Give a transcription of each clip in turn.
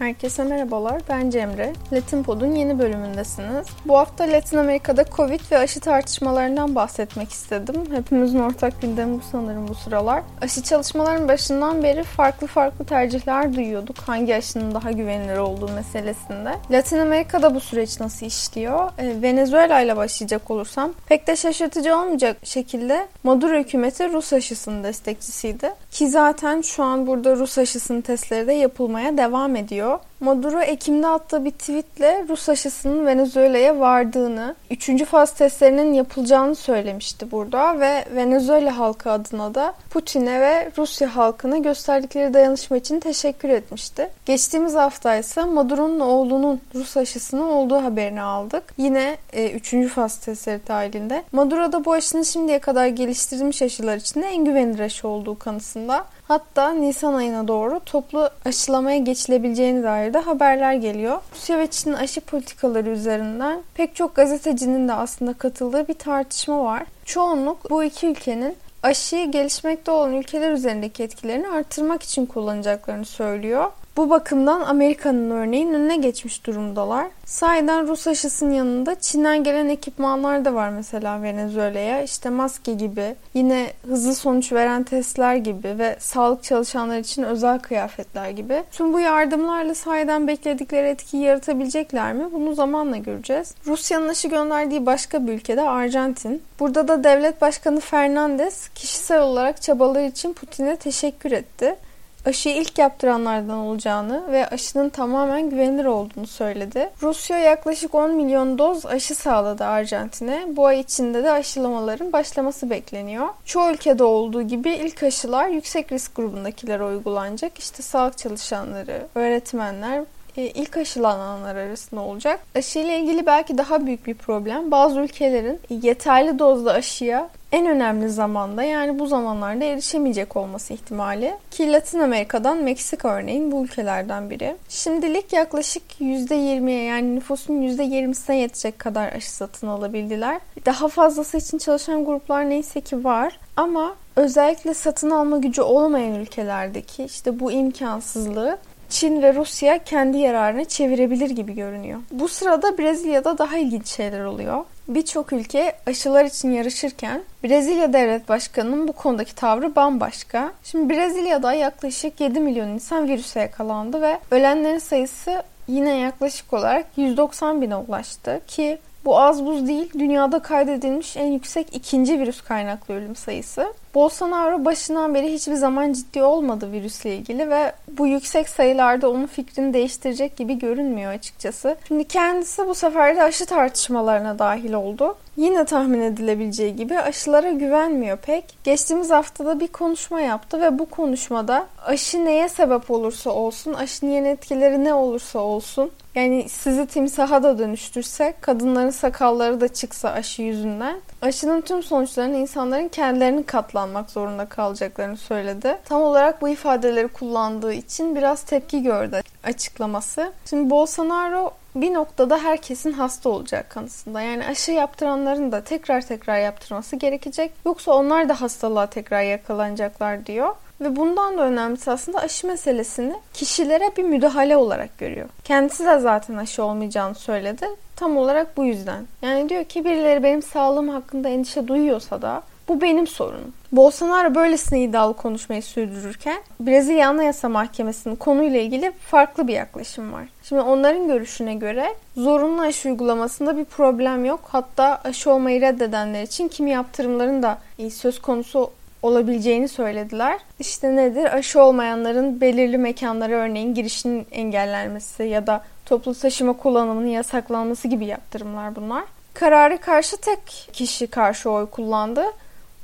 Herkese merhabalar, ben Cemre. LatinPod'un yeni bölümündesiniz. Bu hafta Latin Amerika'da Covid ve aşı tartışmalarından bahsetmek istedim. Hepimizin ortak gündemi bu sanırım bu sıralar. Aşı çalışmalarının başından beri farklı tercihler duyuyorduk. Hangi aşının daha güvenilir olduğu meselesinde. Latin Amerika'da bu süreç nasıl işliyor? Venezuela ile başlayacak olursam pek de şaşırtıcı olmayacak şekilde Maduro hükümeti Rus aşısının destekçisiydi. Ki zaten şu an burada Rus aşısının testleri de yapılmaya devam ediyor. Maduro Ekim'de attığı bir tweetle Rus aşısının Venezuela'ya vardığını, 3. faz testlerinin yapılacağını söylemişti burada ve Venezuela halkı adına da Putin'e ve Rusya halkına gösterdikleri dayanışma için teşekkür etmişti. Geçtiğimiz hafta ise Maduro'nun oğlunun Rus aşısının olduğu haberini aldık. Yine 3. faz testleri dahilinde. Maduro'da bu aşının şimdiye kadar geliştirilmiş aşılar içinde en güvenilir aşı olduğu kanısında. Hatta Nisan ayına doğru toplu aşılamaya geçilebileceğine dair de haberler geliyor. Rusya ve Çin'in aşı politikaları üzerinden pek çok gazetecinin de aslında katıldığı bir tartışma var. Çoğunluk bu iki ülkenin aşıyı gelişmekte olan ülkeler üzerindeki etkilerini artırmak için kullanacaklarını söylüyor. Bu bakımdan Amerika'nın örneğin önüne geçmiş durumdalar. Sahiden Rus aşısının yanında Çin'den gelen ekipmanlar da var mesela Venezuela'ya. İşte maske gibi, yine hızlı sonuç veren testler gibi ve sağlık çalışanları için özel kıyafetler gibi. Tüm bu yardımlarla sahiden bekledikleri etkiyi yaratabilecekler mi? Bunu zamanla göreceğiz. Rusya'nın aşı gönderdiği başka bir ülke de Arjantin. Burada da devlet başkanı Fernandez kişisel olarak çabaları için Putin'e teşekkür etti. Aşıyı ilk yaptıranlardan olacağını ve aşının tamamen güvenilir olduğunu söyledi. Rusya yaklaşık 10 milyon doz aşı sağladı Arjantin'e. Bu ay içinde de aşılamaların başlaması bekleniyor. Çoğu ülkede olduğu gibi ilk aşılar yüksek risk grubundakilere uygulanacak. İşte sağlık çalışanları, öğretmenler, ilk aşılananlar arasında olacak. Aşıyla ilgili belki daha büyük bir problem. Bazı ülkelerin yeterli dozda aşıya en önemli zamanda yani bu zamanlarda erişemeyecek olması ihtimali ki Latin Amerika'dan Meksika örneğin bu ülkelerden biri. Şimdilik yaklaşık %20'ye yani nüfusun %20'sine yetecek kadar aşı satın alabildiler. Daha fazlası için çalışan gruplar neyse ki var ama özellikle satın alma gücü olmayan ülkelerdeki işte bu imkansızlığı Çin ve Rusya kendi yararına çevirebilir gibi görünüyor. Bu sırada Brezilya'da daha ilginç şeyler oluyor. Birçok ülke aşılar için yarışırken Brezilya Devlet Başkanı'nın bu konudaki tavrı bambaşka. Şimdi Brezilya'da yaklaşık 7 milyon insan virüse yakalandı ve ölenlerin sayısı yine yaklaşık olarak 190 bine ulaştı ki bu az buz değil, dünyada kaydedilmiş en yüksek 2. virüs kaynaklı ölüm sayısı. Bolsonaro başından beri hiçbir zaman ciddi olmadı virüsle ilgili ve bu yüksek sayılarda onun fikrini değiştirecek gibi görünmüyor açıkçası. Şimdi kendisi bu sefer de aşı tartışmalarına dahil oldu. Yine tahmin edilebileceği gibi aşılara güvenmiyor pek. Geçtiğimiz haftada bir konuşma yaptı ve bu konuşmada aşı neye sebep olursa olsun, aşının yan etkileri ne olursa olsun, yani sizi timsaha da dönüştürsek, kadınların sakalları da çıksa aşı yüzünden, aşının tüm sonuçlarını insanların kendilerinin katlanmak zorunda kalacaklarını söyledi. Tam olarak bu ifadeleri kullandığı için biraz tepki gördü açıklaması. Şimdi Bolsonaro bir noktada herkesin hasta olacak kanısında. Yani aşı yaptıranların da tekrar yaptırması gerekecek. Yoksa onlar da hastalığa tekrar yakalanacaklar diyor. Ve bundan da önemlisi aslında aşı meselesini kişilere bir müdahale olarak görüyor. Kendisi de zaten aşı olmayacağını söyledi. Tam olarak bu yüzden. Yani diyor ki birileri benim sağlığım hakkında endişe duyuyorsa da bu benim sorunum. Bolsonaro böylesine iddialı konuşmayı sürdürürken Brezilya Anayasa Mahkemesi'nin konuyla ilgili farklı bir yaklaşım var. Şimdi onların görüşüne göre zorunlu aşı uygulamasında bir problem yok. Hatta aşı olmayı reddedenler için kimi yaptırımların da söz konusu olabileceğini söylediler. İşte nedir? Aşı olmayanların belirli mekanlara örneğin girişinin engellenmesi ya da toplu taşıma kullanımının yasaklanması gibi yaptırımlar bunlar. Karara karşı tek kişi karşı oy kullandı.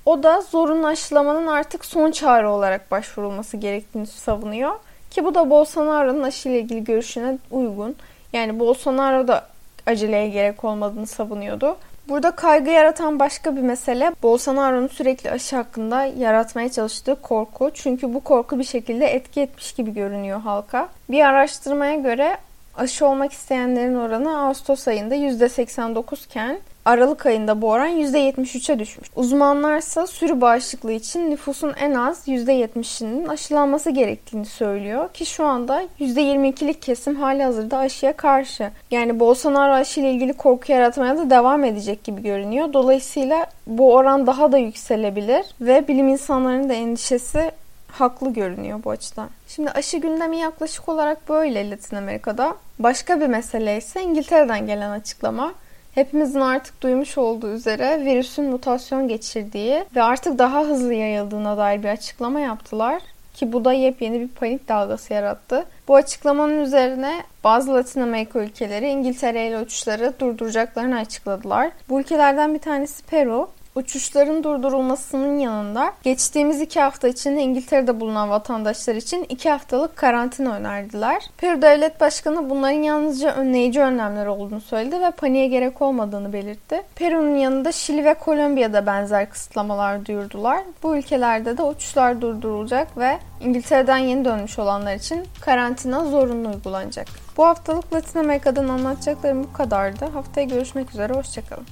O da zorunlu aşılamanın artık son çare olarak başvurulması gerektiğini savunuyor. Ki bu da Bolsonaro'nun aşıyla ilgili görüşüne uygun. Yani Bolsonaro da aceleye gerek olmadığını savunuyordu. Burada kaygı yaratan başka bir mesele Bolsonaro'nun sürekli aşı hakkında yaratmaya çalıştığı korku. Çünkü bu korku bir şekilde etki etmiş gibi görünüyor halka. Bir araştırmaya göre aşı olmak isteyenlerin oranı Ağustos ayında %89 iken Aralık ayında bu oran %73'e düşmüş. Uzmanlarsa sürü bağışıklığı için nüfusun en az %70'inin aşılanması gerektiğini söylüyor ki şu anda %22'lik kesim halihazırda aşıya karşı. Yani Bolsonaro aşıyla ilgili korku yaratmaya da devam edecek gibi görünüyor. Dolayısıyla bu oran daha da yükselebilir ve bilim insanlarının da endişesi haklı görünüyor bu açıdan. Şimdi aşı gündemi yaklaşık olarak böyle Latin Amerika'da. Başka bir mesele ise İngiltere'den gelen açıklama. Hepimizin artık duymuş olduğu üzere virüsün mutasyon geçirdiği ve artık daha hızlı yayıldığına dair bir açıklama yaptılar. Ki bu da yepyeni bir panik dalgası yarattı. Bu açıklamanın üzerine bazı Latin Amerika ülkeleri İngiltere ile uçuşları durduracaklarını açıkladılar. Bu ülkelerden bir tanesi Peru. Uçuşların durdurulmasının yanında geçtiğimiz 2 hafta içinde İngiltere'de bulunan vatandaşlar için 2 haftalık karantina önerdiler. Peru Devlet Başkanı bunların yalnızca önleyici önlemler olduğunu söyledi ve paniğe gerek olmadığını belirtti. Peru'nun yanında Şili ve Kolombiya'da benzer kısıtlamalar duyurdular. Bu ülkelerde de uçuşlar durdurulacak ve İngiltere'den yeni dönmüş olanlar için karantina zorunlu uygulanacak. Bu haftalık Latin Amerika'dan anlatacaklarım bu kadardı. Haftaya görüşmek üzere, hoşçakalın.